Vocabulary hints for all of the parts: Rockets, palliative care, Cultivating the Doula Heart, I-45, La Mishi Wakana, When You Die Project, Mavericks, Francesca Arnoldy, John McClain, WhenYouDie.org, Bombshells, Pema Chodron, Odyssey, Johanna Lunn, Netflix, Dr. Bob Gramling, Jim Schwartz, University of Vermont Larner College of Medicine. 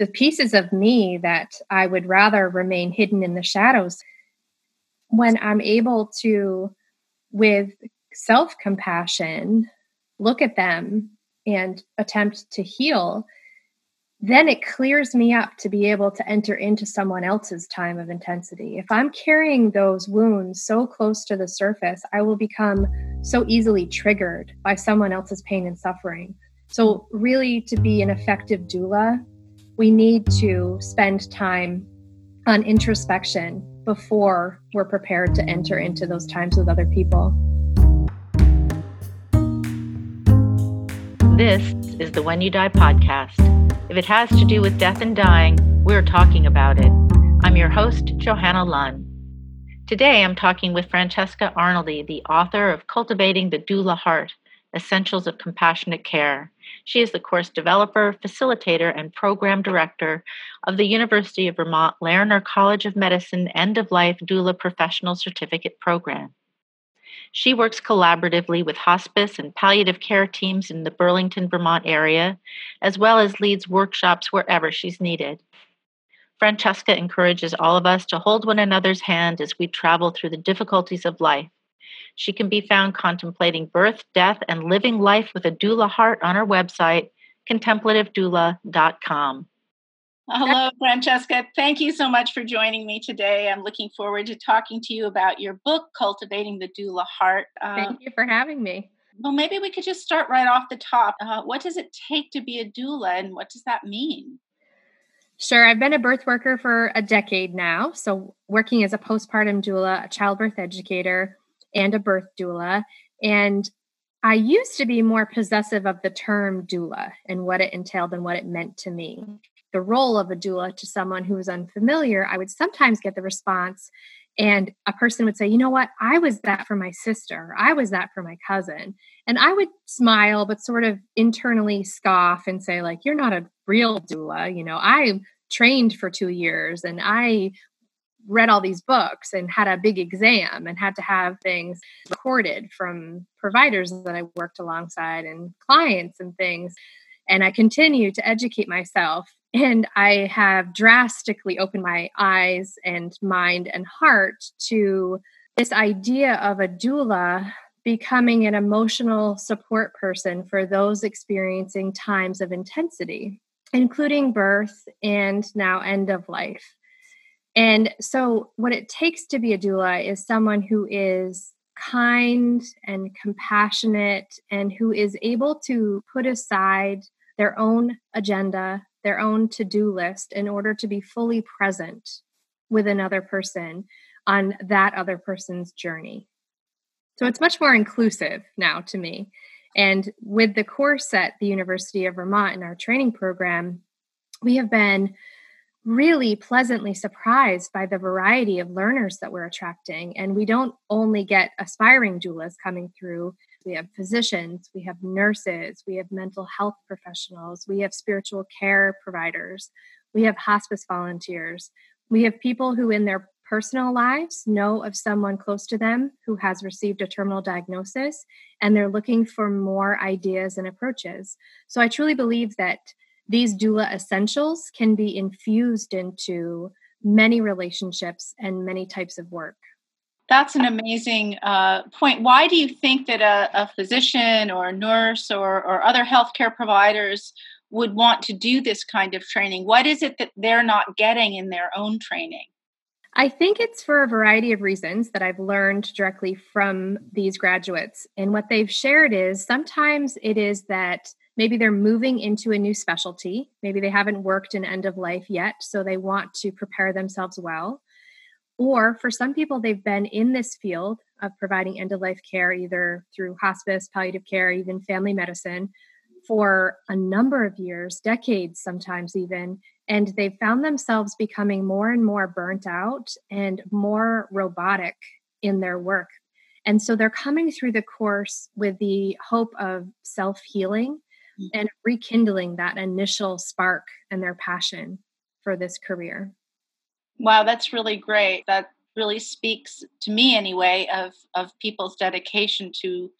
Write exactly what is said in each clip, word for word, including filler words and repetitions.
the pieces of me that I would rather remain hidden in the shadows. When I'm able to, with self-compassion, look at them and attempt to heal, then it clears me up to be able to enter into someone else's time of intensity. If I'm carrying those wounds so close to the surface, I will become so easily triggered by someone else's pain and suffering. So really, to be an effective doula, we need to spend time on introspection before we're prepared to enter into those times with other people. This is the When You Die podcast. If it has to do with death and dying, we're talking about it. I'm your host, Johanna Lunn. Today, I'm talking with Francesca Arnoldy, the author of Cultivating the Doula Heart, Essentials of Compassionate Care. She is the course developer, facilitator, and program director of the University of Vermont Larner College of Medicine End-of-Life Doula Professional Certificate Program. She works collaboratively with hospice and palliative care teams in the Burlington, Vermont area, as well as leads workshops wherever she's needed. Francesca encourages all of us to hold one another's hand as we travel through the difficulties of life. She can be found contemplating birth, death, and living life with a doula heart on her website, contemplative doula dot com. Hello, Francesca. Thank you so much for joining me today. I'm looking forward to talking to you about your book, Cultivating the Doula Heart. Um, Thank you for having me. Well, maybe we could just start right off the top. Uh, what does it take to be a doula, and what does that mean? Sure. I've been a birth worker for a decade now, so working as a postpartum doula, a childbirth educator, and a birth doula. And I used to be more possessive of the term doula and what it entailed and what it meant to me. The role of a doula to someone who was unfamiliar, I would sometimes get the response, and a person would say, you know what, I was that for my sister, I was that for my cousin. And I would smile, but sort of internally scoff and say, like, you're not a real doula. You know, I trained for two years and I read all these books and had a big exam and had to have things recorded from providers that I worked alongside and clients and things. And I continue to educate myself. And I have drastically opened my eyes and mind and heart to this idea of a doula becoming an emotional support person for those experiencing times of intensity, including birth and now end of life. And so what it takes to be a doula is someone who is kind and compassionate and who is able to put aside their own agenda, their own to-do list, in order to be fully present with another person on that other person's journey. So it's much more inclusive now to me. And with the course at the University of Vermont and our training program, we have been really pleasantly surprised by the variety of learners that we're attracting. And we don't only get aspiring doulas coming through. We have physicians, we have nurses, we have mental health professionals, we have spiritual care providers, we have hospice volunteers, we have people who in their personal lives know of someone close to them who has received a terminal diagnosis, and they're looking for more ideas and approaches. So I truly believe that these doula essentials can be infused into many relationships and many types of work. That's an amazing uh, point. Why do you think that a, a physician or a nurse or, or other healthcare providers would want to do this kind of training? What is it that they're not getting in their own training? I think it's for a variety of reasons that I've learned directly from these graduates. And what they've shared is sometimes it is that maybe they're moving into a new specialty. Maybe they haven't worked in end of life yet, so they want to prepare themselves well. Or for some people, they've been in this field of providing end-of-life care, either through hospice, palliative care, even family medicine, for a number of years, decades sometimes even, and they've found themselves becoming more and more burnt out and more robotic in their work. And so they're coming through the course with the hope of self-healing mm-hmm. and rekindling that initial spark and their passion for this career. Wow, that's really great. That really speaks to me anyway of, of people's dedication to,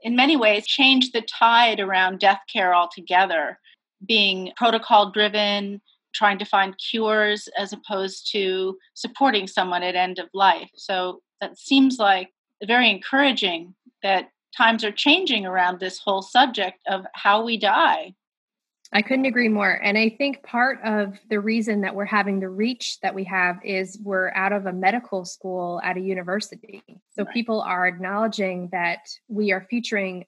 in many ways, change the tide around death care altogether. being protocol driven, trying to find cures as opposed to supporting someone at end of life. So that seems like very encouraging that times are changing around this whole subject of how we die. I couldn't agree more. And I think part of the reason that we're having the reach that we have is we're out of a medical school at a university. So right. People are acknowledging that we are featuring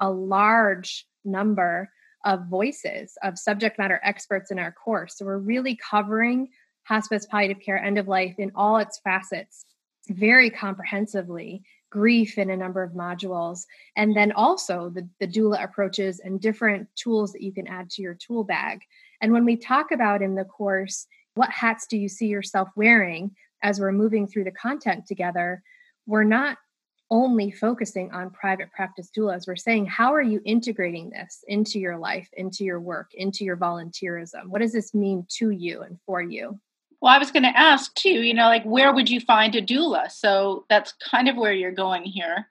a large number of voices, of subject matter experts in our course. So we're really covering hospice, palliative care, end of life in all its facets, very comprehensively, grief in a number of modules, and then also the, the doula approaches and different tools that you can add to your tool bag. And when we talk about in the course, what hats do you see yourself wearing as we're moving through the content together, we're not only focusing on private practice doulas. We're saying, how are you integrating this into your life, into your work, into your volunteerism? What does this mean to you and for you? Well, I was going to ask too, you know, like where would you find a doula? So that's kind of where you're going here.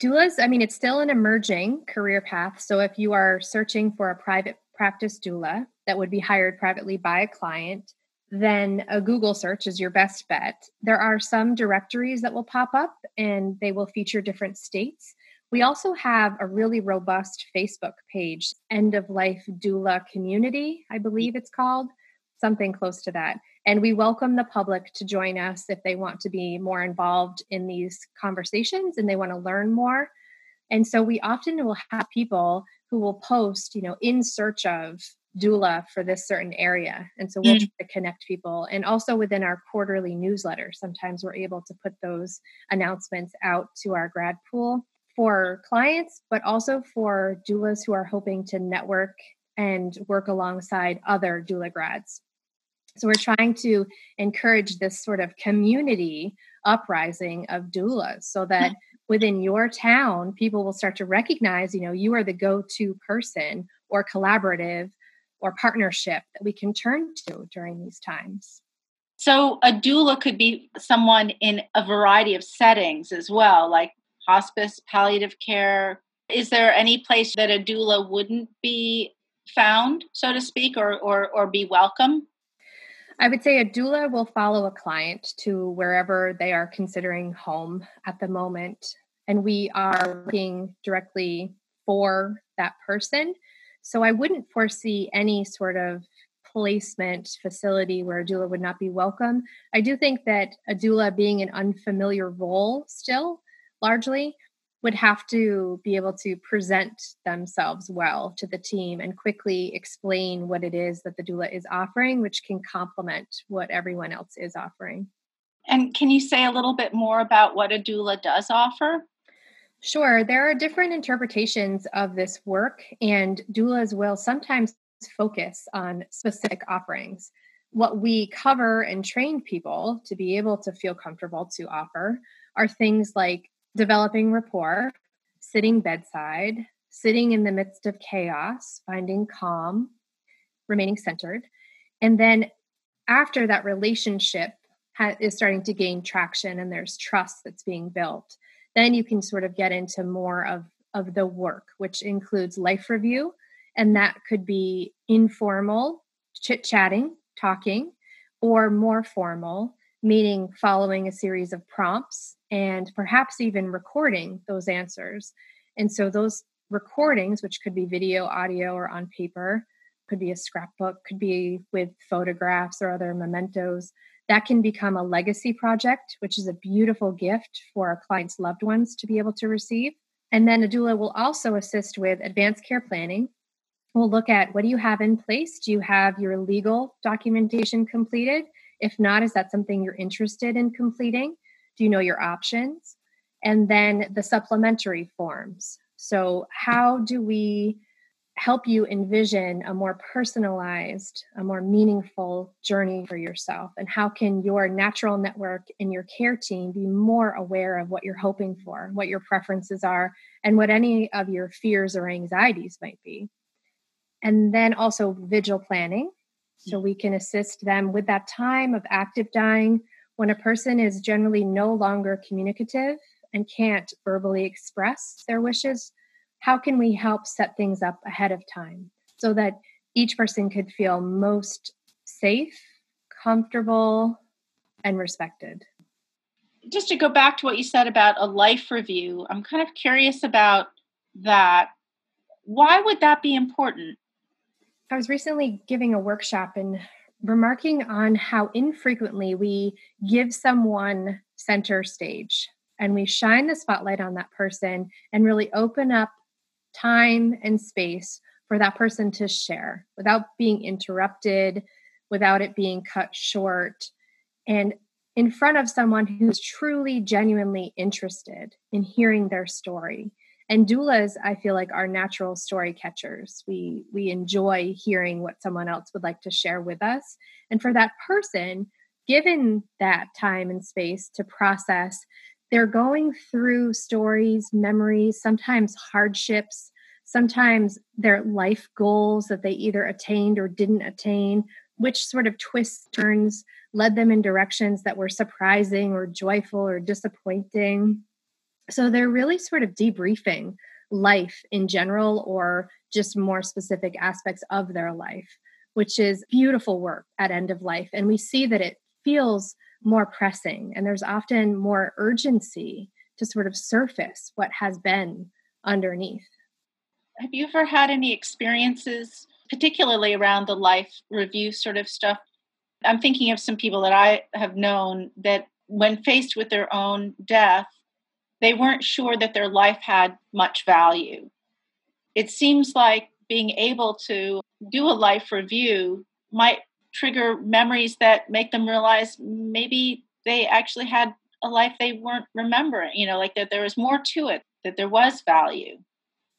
Doulas, I mean, it's still an emerging career path. So if you are searching for a private practice doula that would be hired privately by a client, then a Google search is your best bet. There are some directories that will pop up and they will feature different states. We also have a really robust Facebook page, End of Life Doula Community, I believe it's called, something close to that. And we welcome the public to join us if they want to be more involved in these conversations and they want to learn more. And so we often will have people who will post, you know, in search of doula for this certain area. And so we'll try to connect people. And also within our quarterly newsletter, sometimes we're able to put those announcements out to our grad pool for clients, but also for doulas who are hoping to network and work alongside other doula grads. So we're trying to encourage this sort of community uprising of doulas so that within your town, people will start to recognize, you know, you are the go-to person or collaborative or partnership that we can turn to during these times. So a doula could be someone in a variety of settings as well, like hospice, palliative care. Is there any place that a doula wouldn't be found, so to speak, or or, or be welcome? I would say a doula will follow a client to wherever they are considering home at the moment. And we are working directly for that person. So I wouldn't foresee any sort of placement facility where a doula would not be welcome. I do think that a doula being an unfamiliar role still, largely, would have to be able to present themselves well to the team and quickly explain what it is that the doula is offering, which can complement what everyone else is offering. And can you say a little bit more about what a doula does offer? Sure. There are different interpretations of this work, and doulas will sometimes focus on specific offerings. What we cover and train people to be able to feel comfortable to offer are things like developing rapport, sitting bedside, sitting in the midst of chaos, finding calm, remaining centered. And then after that relationship ha- is starting to gain traction and there's trust that's being built, then you can sort of get into more of, of the work, which includes life review. And that could be informal, chit-chatting, talking, or more formal, meaning following a series of prompts and perhaps even recording those answers. And so those recordings, which could be video, audio, or on paper, could be a scrapbook, could be with photographs or other mementos, that can become a legacy project, which is a beautiful gift for our clients' loved ones to be able to receive. And then a doula will also assist with advanced care planning. We'll look at, what do you have in place? Do you have your legal documentation completed? If not, is that something you're interested in completing? Do you know your options? And then the supplementary forms. So how do we help you envision a more personalized, a more meaningful journey for yourself? And how can your natural network and your care team be more aware of what you're hoping for, what your preferences are, and what any of your fears or anxieties might be? And then also vigil planning. So we can assist them with that time of active dying when a person is generally no longer communicative and can't verbally express their wishes. How can we help set things up ahead of time so that each person could feel most safe, comfortable, and respected. Just to go back to what you said about a life review, I'm kind of curious about that. Why would that be important? I was recently giving a workshop and remarking on how infrequently we give someone center stage and we shine the spotlight on that person and really open up time and space for that person to share without being interrupted, without it being cut short, and in front of someone who's truly, genuinely interested in hearing their story. And doulas, I feel like, are natural story catchers. We we enjoy hearing what someone else would like to share with us. And for that person, given that time and space to process, they're going through stories, memories, sometimes hardships, sometimes their life goals that they either attained or didn't attain, which sort of twists, turns, led them in directions that were surprising or joyful or disappointing. So they're really sort of debriefing life in general, or just more specific aspects of their life, which is beautiful work at end of life. And we see that it feels more pressing, and there's often more urgency to sort of surface what has been underneath. Have you ever had any experiences, particularly around the life review sort of stuff? I'm thinking of some people that I have known that when faced with their own death, they weren't sure that their life had much value. It seems like being able to do a life review might trigger memories that make them realize maybe they actually had a life they weren't remembering, you know, like that there was more to it, that there was value.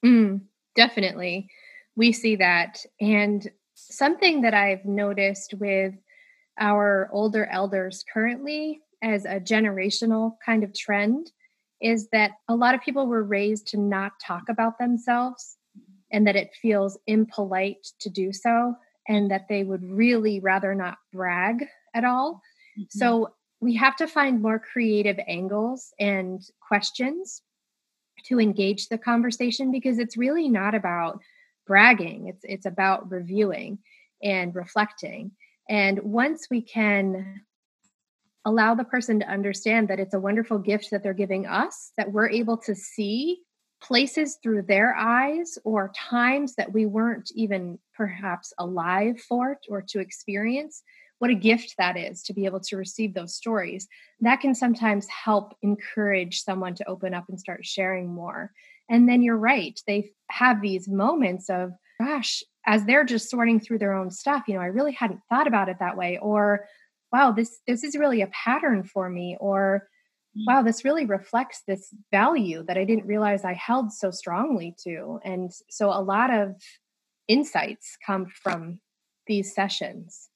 Mm, definitely. We see that. And something that I've noticed with our older elders currently as a generational kind of trend is that a lot of people were raised to not talk about themselves, and that it feels impolite to do so, and that they would really rather not brag at all. Mm-hmm. So we have to find more creative angles and questions to engage the conversation, because it's really not about bragging. It's, it's about reviewing and reflecting. And once we can allow the person to understand that it's a wonderful gift that they're giving us, that we're able to see places through their eyes or times that we weren't even perhaps alive for or to experience, what a gift that is to be able to receive those stories. That can sometimes help encourage someone to open up and start sharing more. And then you're right, they have these moments of, gosh, as they're just sorting through their own stuff, you know, I really hadn't thought about it that way, or wow, this, this is really a pattern for me, or wow, this really reflects this value that I didn't realize I held so strongly to. And so a lot of insights come from these sessions.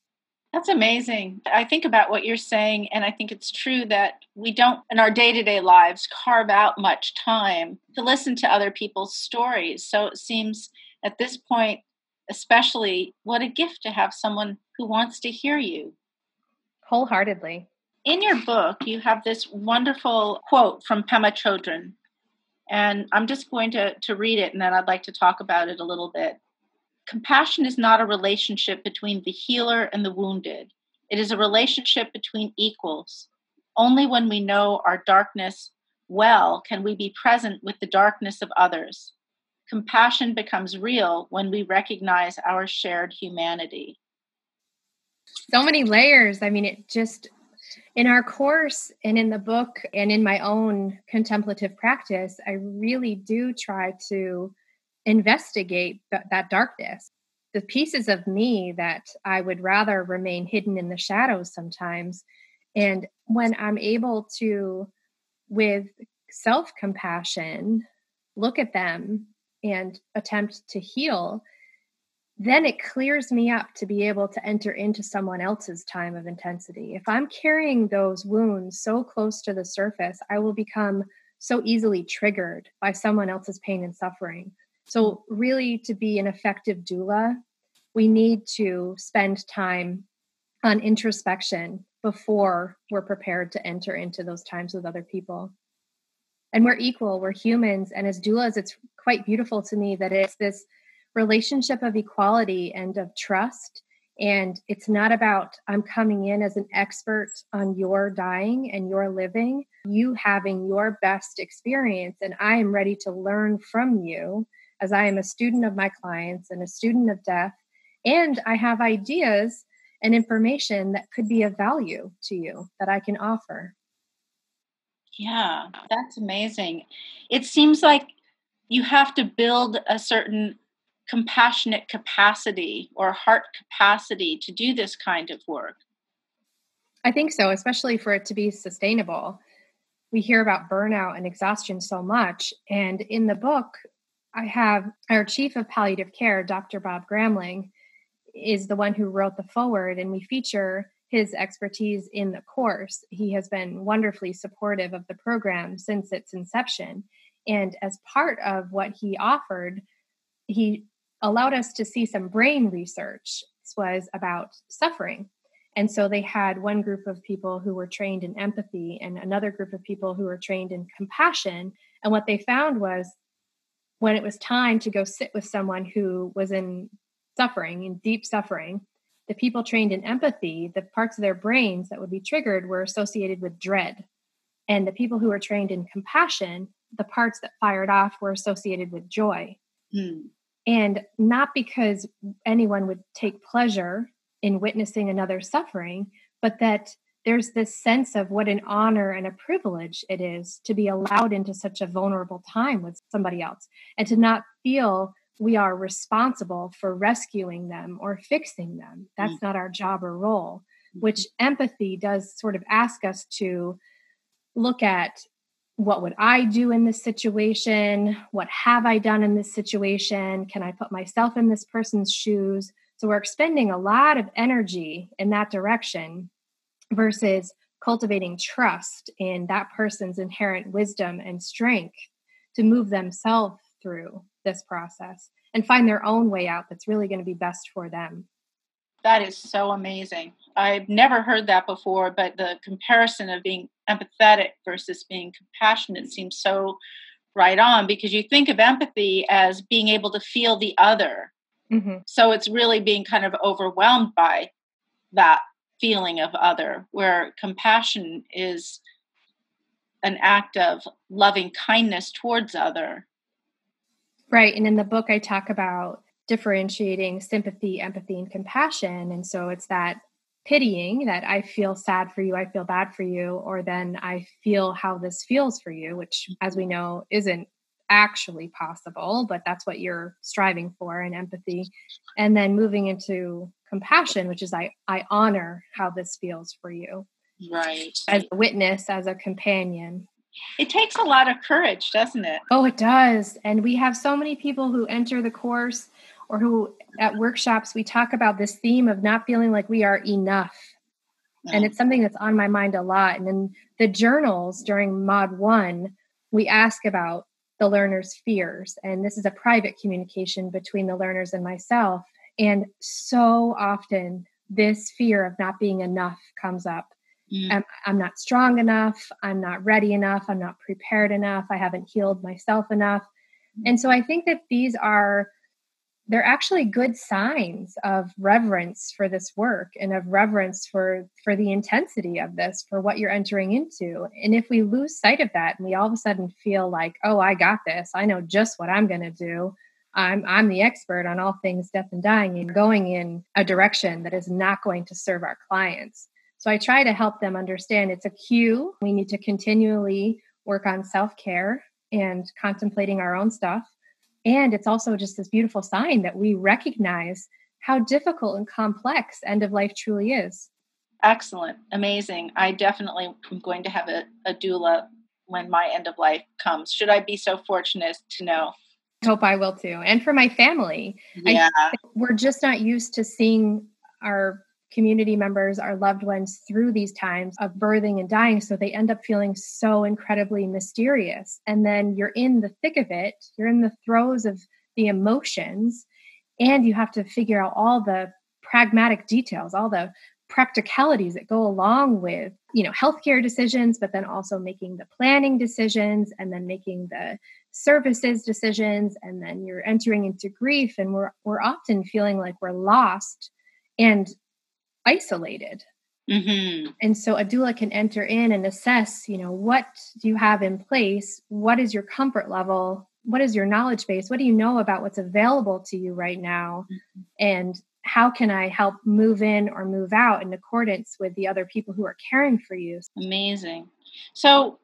That's amazing. I think about what you're saying, and I think it's true that we don't, in our day-to-day lives, carve out much time to listen to other people's stories. So it seems at this point, especially, what a gift to have someone who wants to hear you. Wholeheartedly. In your book, you have this wonderful quote from Pema Chodron, and I'm just going to, to read it, and then I'd like to talk about it a little bit. Compassion is not a relationship between the healer and the wounded. It is a relationship between equals. Only when we know our darkness well can we be present with the darkness of others. Compassion becomes real when we recognize our shared humanity. So many layers. I mean, it just, in our course and in the book and in my own contemplative practice, I really do try to investigate th- that darkness, the pieces of me that I would rather remain hidden in the shadows sometimes. And when I'm able to, with self-compassion, look at them and attempt to heal, then it clears me up to be able to enter into someone else's time of intensity. If I'm carrying those wounds so close to the surface, I will become so easily triggered by someone else's pain and suffering. So really, to be an effective doula, we need to spend time on introspection before we're prepared to enter into those times with other people. And we're equal, we're humans. And as doulas, it's quite beautiful to me that it's this relationship of equality and of trust. And it's not about I'm coming in as an expert on your dying and your living, you having your best experience. And I am ready to learn from you as I am a student of my clients and a student of death. And I have ideas and information that could be of value to you that I can offer. Yeah, that's amazing. It seems like you have to build a certain compassionate capacity or heart capacity to do this kind of work. I think so, especially for it to be sustainable. We hear about burnout and exhaustion so much. And in the book, I have our chief of palliative care, Doctor Bob Gramling, is the one who wrote the foreword, and we feature his expertise in the course. He has been wonderfully supportive of the program since its inception. And as part of what he offered, he allowed us to see some brain research. This was about suffering. And so they had one group of people who were trained in empathy and another group of people who were trained in compassion. And what they found was when it was time to go sit with someone who was in suffering, in deep suffering, the people trained in empathy, the parts of their brains that would be triggered were associated with dread. And the people who were trained in compassion, the parts that fired off were associated with joy. Hmm. And not because anyone would take pleasure in witnessing another suffering, but that there's this sense of what an honor and a privilege it is to be allowed into such a vulnerable time with somebody else and to not feel we are responsible for rescuing them or fixing them. That's mm-hmm. not our job or role, mm-hmm. which empathy does sort of ask us to look at. What would I do in this situation? What have I done in this situation? Can I put myself in this person's shoes? So we're expending a lot of energy in that direction versus cultivating trust in that person's inherent wisdom and strength to move themselves through this process and find their own way out that's really going to be best for them. That is so amazing. I've never heard that before, but the comparison of being empathetic versus being compassionate seems so right on, because you think of empathy as being able to feel the other. Mm-hmm. So it's really being kind of overwhelmed by that feeling of other, where compassion is an act of loving kindness towards other. Right. And in the book, I talk about differentiating sympathy, empathy, and compassion. And so it's that pitying, that I feel sad for you, I feel bad for you, or then I feel how this feels for you, which as we know isn't actually possible, but that's what you're striving for in empathy. And then moving into compassion, which is I, I honor how this feels for you. Right. As a witness, as a companion. It takes a lot of courage, doesn't it? Oh, it does. And we have so many people who enter the course or who at workshops, we talk about this theme of not feeling like we are enough. Yeah. And it's something that's on my mind a lot. And in the journals during Mod one, we ask about the learners' fears. And this is a private communication between the learners and myself. And so often this fear of not being enough comes up. Mm. I'm, I'm not strong enough. I'm not ready enough. I'm not prepared enough. I haven't healed myself enough. Mm. And so I think that these are They're actually good signs of reverence for this work and of reverence for, for the intensity of this, for what you're entering into. And if we lose sight of that and we all of a sudden feel like, oh, I got this, I know just what I'm going to do. I'm, I'm the expert on all things death and dying, and going in a direction that is not going to serve our clients. So I try to help them understand it's a cue. We need to continually work on self-care and contemplating our own stuff. And it's also just this beautiful sign that we recognize how difficult and complex end of life truly is. Excellent. Amazing. I definitely am going to have a, a doula when my end of life comes. Should I be so fortunate to know? I hope I will too. And for my family. Yeah. I think we're just not used to seeing our community members, our loved ones through these times of birthing and dying. So they end up feeling so incredibly mysterious. And then you're in the thick of it. You're in the throes of the emotions, and you have to figure out all the pragmatic details, all the practicalities that go along with, you know, healthcare decisions, but then also making the planning decisions and then making the services decisions, and then you're entering into grief, and we're we're often feeling like we're lost and isolated. Mm-hmm. And so a doula can enter in and assess, you know, what do you have in place? What is your comfort level? What is your knowledge base? What do you know about what's available to you right now? Mm-hmm. And how can I help move in or move out in accordance with the other people who are caring for you? Amazing. So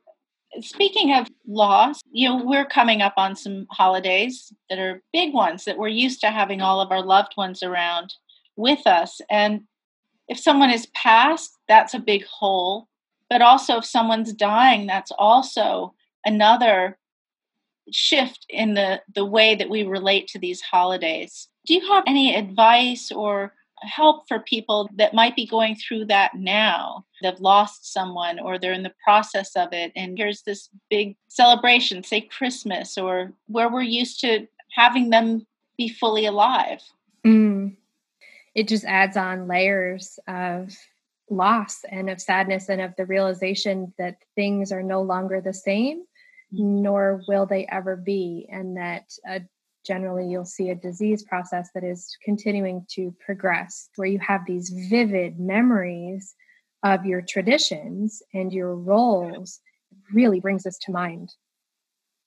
speaking of loss, you know, we're coming up on some holidays that are big ones that we're used to having all of our loved ones around with us. And if someone is passed, that's a big hole. But also if someone's dying, that's also another shift in the, the way that we relate to these holidays. Do you have any advice or help for people that might be going through that now? They've lost someone or they're in the process of it. And here's this big celebration, say Christmas, or where we're used to having them be fully alive. Mm. It just adds on layers of loss and of sadness and of the realization that things are no longer the same, nor will they ever be. And that uh, generally you'll see a disease process that is continuing to progress, where you have these vivid memories of your traditions and your roles. It really brings this to mind.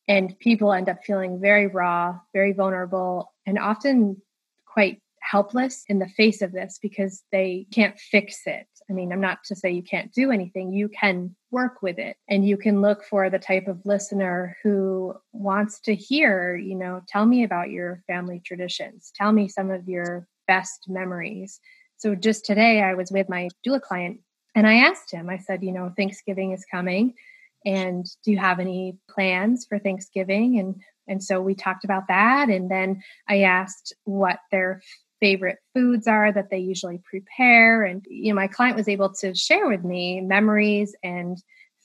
And people end up feeling very raw, very vulnerable, and often quite helpless in the face of this because they can't fix it. I mean, I'm not to say you can't do anything. You can work with it, and you can look for the type of listener who wants to hear, you know, tell me about your family traditions. Tell me some of your best memories. So just today I was with my doula client and I asked him, I said, you know, Thanksgiving is coming, and do you have any plans for Thanksgiving? And, and so we talked about that. And then I asked what their favorite foods are that they usually prepare. And, you know, my client was able to share with me memories. And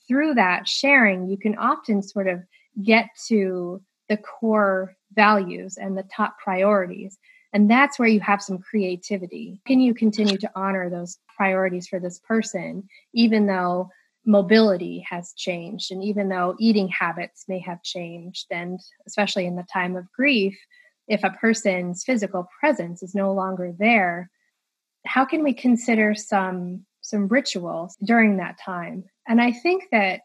through that sharing, you can often sort of get to the core values and the top priorities. And that's where you have some creativity. Can you continue to honor those priorities for this person, even though mobility has changed, and even though eating habits may have changed? And especially in the time of grief, if a person's physical presence is no longer there, how can we consider some, some rituals during that time? And I think that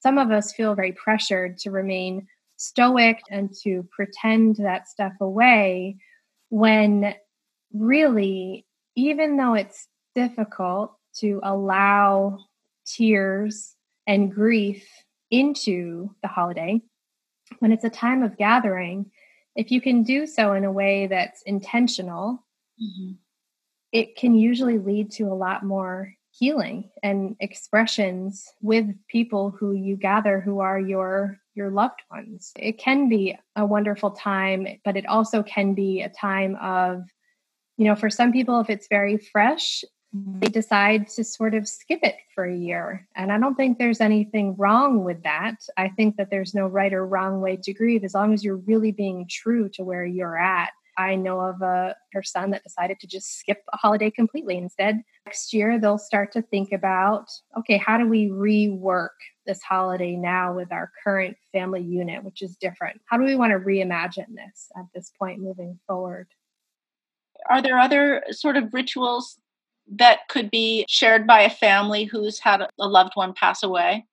some of us feel very pressured to remain stoic and to pretend that stuff away, when really, even though it's difficult to allow tears and grief into the holiday, when it's a time of gathering, if you can do so in a way that's intentional, mm-hmm. it can usually lead to a lot more healing and expressions with people who you gather who are your, your loved ones. It can be a wonderful time, but it also can be a time of, you know, for some people, if it's very fresh, they decide to sort of skip it for a year. And I don't think there's anything wrong with that. I think that there's no right or wrong way to grieve as long as you're really being true to where you're at. I know of a, her son that decided to just skip a holiday completely. Instead, next year, they'll start to think about, okay, how do we rework this holiday now with our current family unit, which is different? How do we want to reimagine this at this point moving forward? Are there other sort of rituals that could be shared by a family who's had a loved one pass away?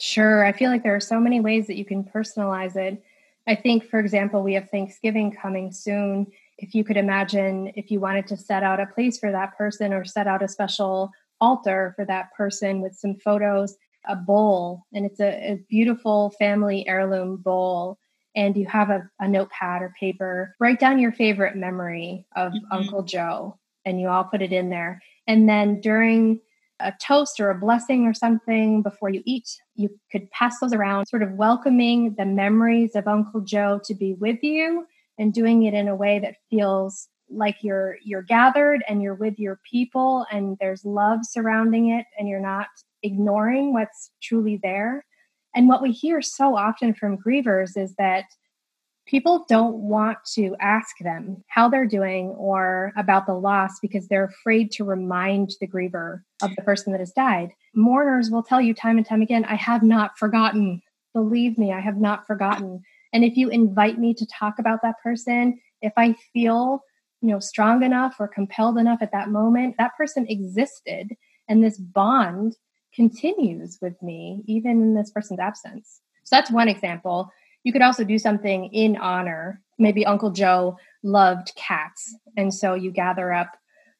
Sure. I feel like there are so many ways that you can personalize it. I think, for example, we have Thanksgiving coming soon. If you could imagine, if you wanted to set out a place for that person or set out a special altar for that person with some photos, a bowl, and it's a, a beautiful family heirloom bowl, and you have a, a notepad or paper, write down your favorite memory of mm-hmm. Uncle Joe. And you all put it in there. And then during a toast or a blessing or something before you eat, you could pass those around, sort of welcoming the memories of Uncle Joe to be with you and doing it in a way that feels like you're you're gathered and you're with your people and there's love surrounding it and you're not ignoring what's truly there. And what we hear so often from grievers is that people don't want to ask them how they're doing or about the loss because they're afraid to remind the griever of the person that has died. Mourners will tell you time and time again, I have not forgotten. Believe me, I have not forgotten. And if you invite me to talk about that person, if I feel, you know, strong enough or compelled enough at that moment, that person existed. And this bond continues with me, even in this person's absence. So that's one example. You could also do something in honor. Maybe Uncle Joe loved cats. And so you gather up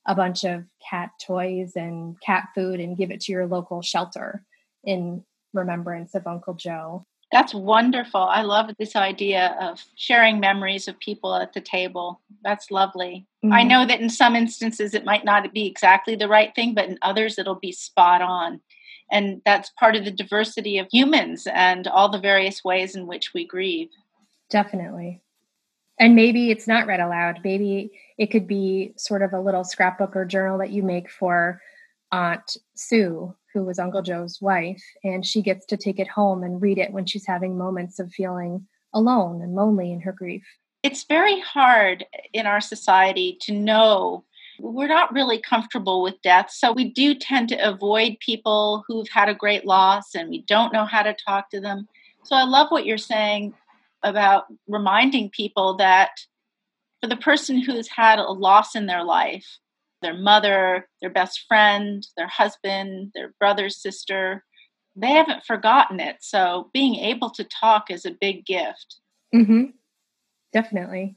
a bunch of cat toys and cat food and give it to your local shelter in remembrance of Uncle Joe. That's wonderful. I love this idea of sharing memories of people at the table. That's lovely. Mm-hmm. I know that in some instances it might not be exactly the right thing, but in others it'll be spot on. And that's part of the diversity of humans and all the various ways in which we grieve. Definitely. And maybe it's not read aloud. Maybe it could be sort of a little scrapbook or journal that you make for Aunt Sue, who was Uncle Joe's wife, and she gets to take it home and read it when she's having moments of feeling alone and lonely in her grief. It's very hard in our society to know. We're not really comfortable with death, so we do tend to avoid people who've had a great loss, and we don't know how to talk to them. So I love what you're saying about reminding people that for the person who's had a loss in their life, their mother, their best friend, their husband, their brother, sister, they haven't forgotten it. So being able to talk is a big gift. Mm-hmm. Definitely.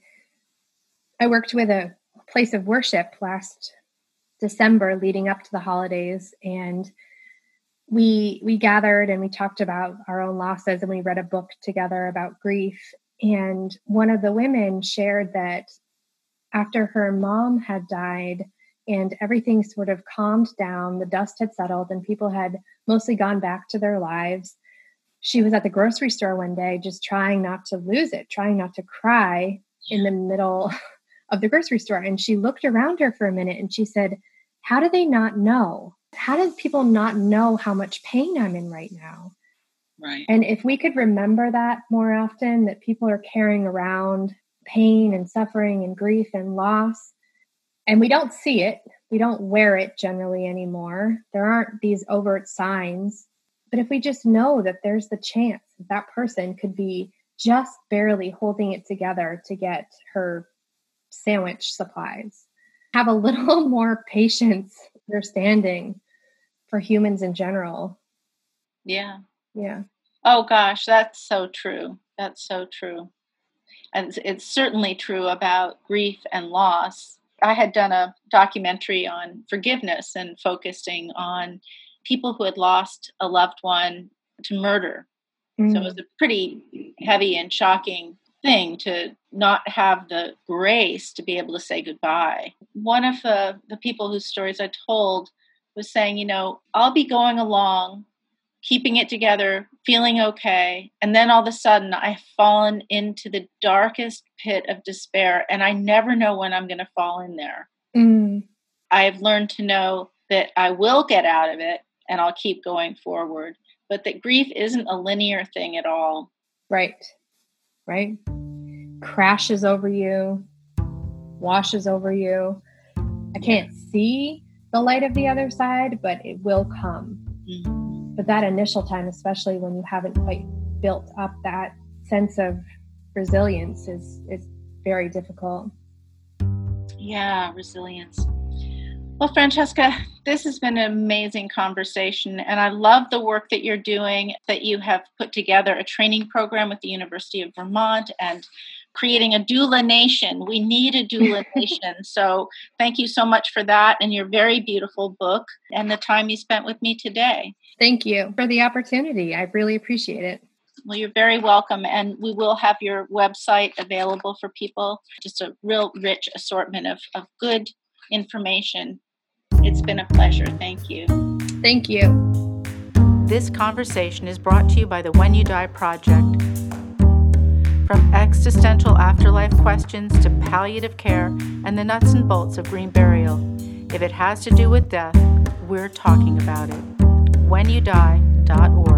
I worked with a place of worship last December leading up to the holidays, and we we gathered and we talked about our own losses, and we read a book together about grief. And one of the women shared that after her mom had died, and everything sort of calmed down, the dust had settled, and people had mostly gone back to their lives, she was at the grocery store one day just trying not to lose it, trying not to cry in the middle of the grocery store. And she looked around her for a minute and she said, how do they not know? How do people not know how much pain I'm in right now? Right. And if we could remember that more often, that people are carrying around pain and suffering and grief and loss, and we don't see it. We don't wear it generally anymore. There aren't these overt signs. But if we just know that there's the chance that, that person could be just barely holding it together to get her sandwich supplies, have a little more patience, understanding for humans in general. Yeah. Yeah. Oh, gosh, that's so true. That's so true. And it's certainly true about grief and loss. I had done a documentary on forgiveness and focusing on people who had lost a loved one to murder. Mm. So it was a pretty heavy and shocking thing to not have the grace to be able to say goodbye. One of the, the people whose stories I told was saying, you know, I'll be going along, keeping it together, feeling okay. And then all of a sudden I've fallen into the darkest pit of despair, and I never know when I'm going to fall in there. Mm. I've learned to know that I will get out of it and I'll keep going forward, but that grief isn't a linear thing at all. Right. Right. Crashes over you, washes over you. I can't see the light of the other side, but it will come. Mm-hmm. But that initial time, especially when you haven't quite built up that sense of resilience, is, is very difficult. Yeah, resilience. Well, Francesca, this has been an amazing conversation, and I love the work that you're doing, that you have put together a training program with the University of Vermont and creating a doula nation. We need a doula nation. So thank you so much for that and your very beautiful book and the time you spent with me today. Thank you for the opportunity. I really appreciate it. Well, you're very welcome. And we will have your website available for people. Just a real rich assortment of, of good information. It's been a pleasure. Thank you. Thank you. This conversation is brought to you by the When You Die Project. From existential afterlife questions to palliative care and the nuts and bolts of green burial. If it has to do with death, we're talking about it. When You Die dot org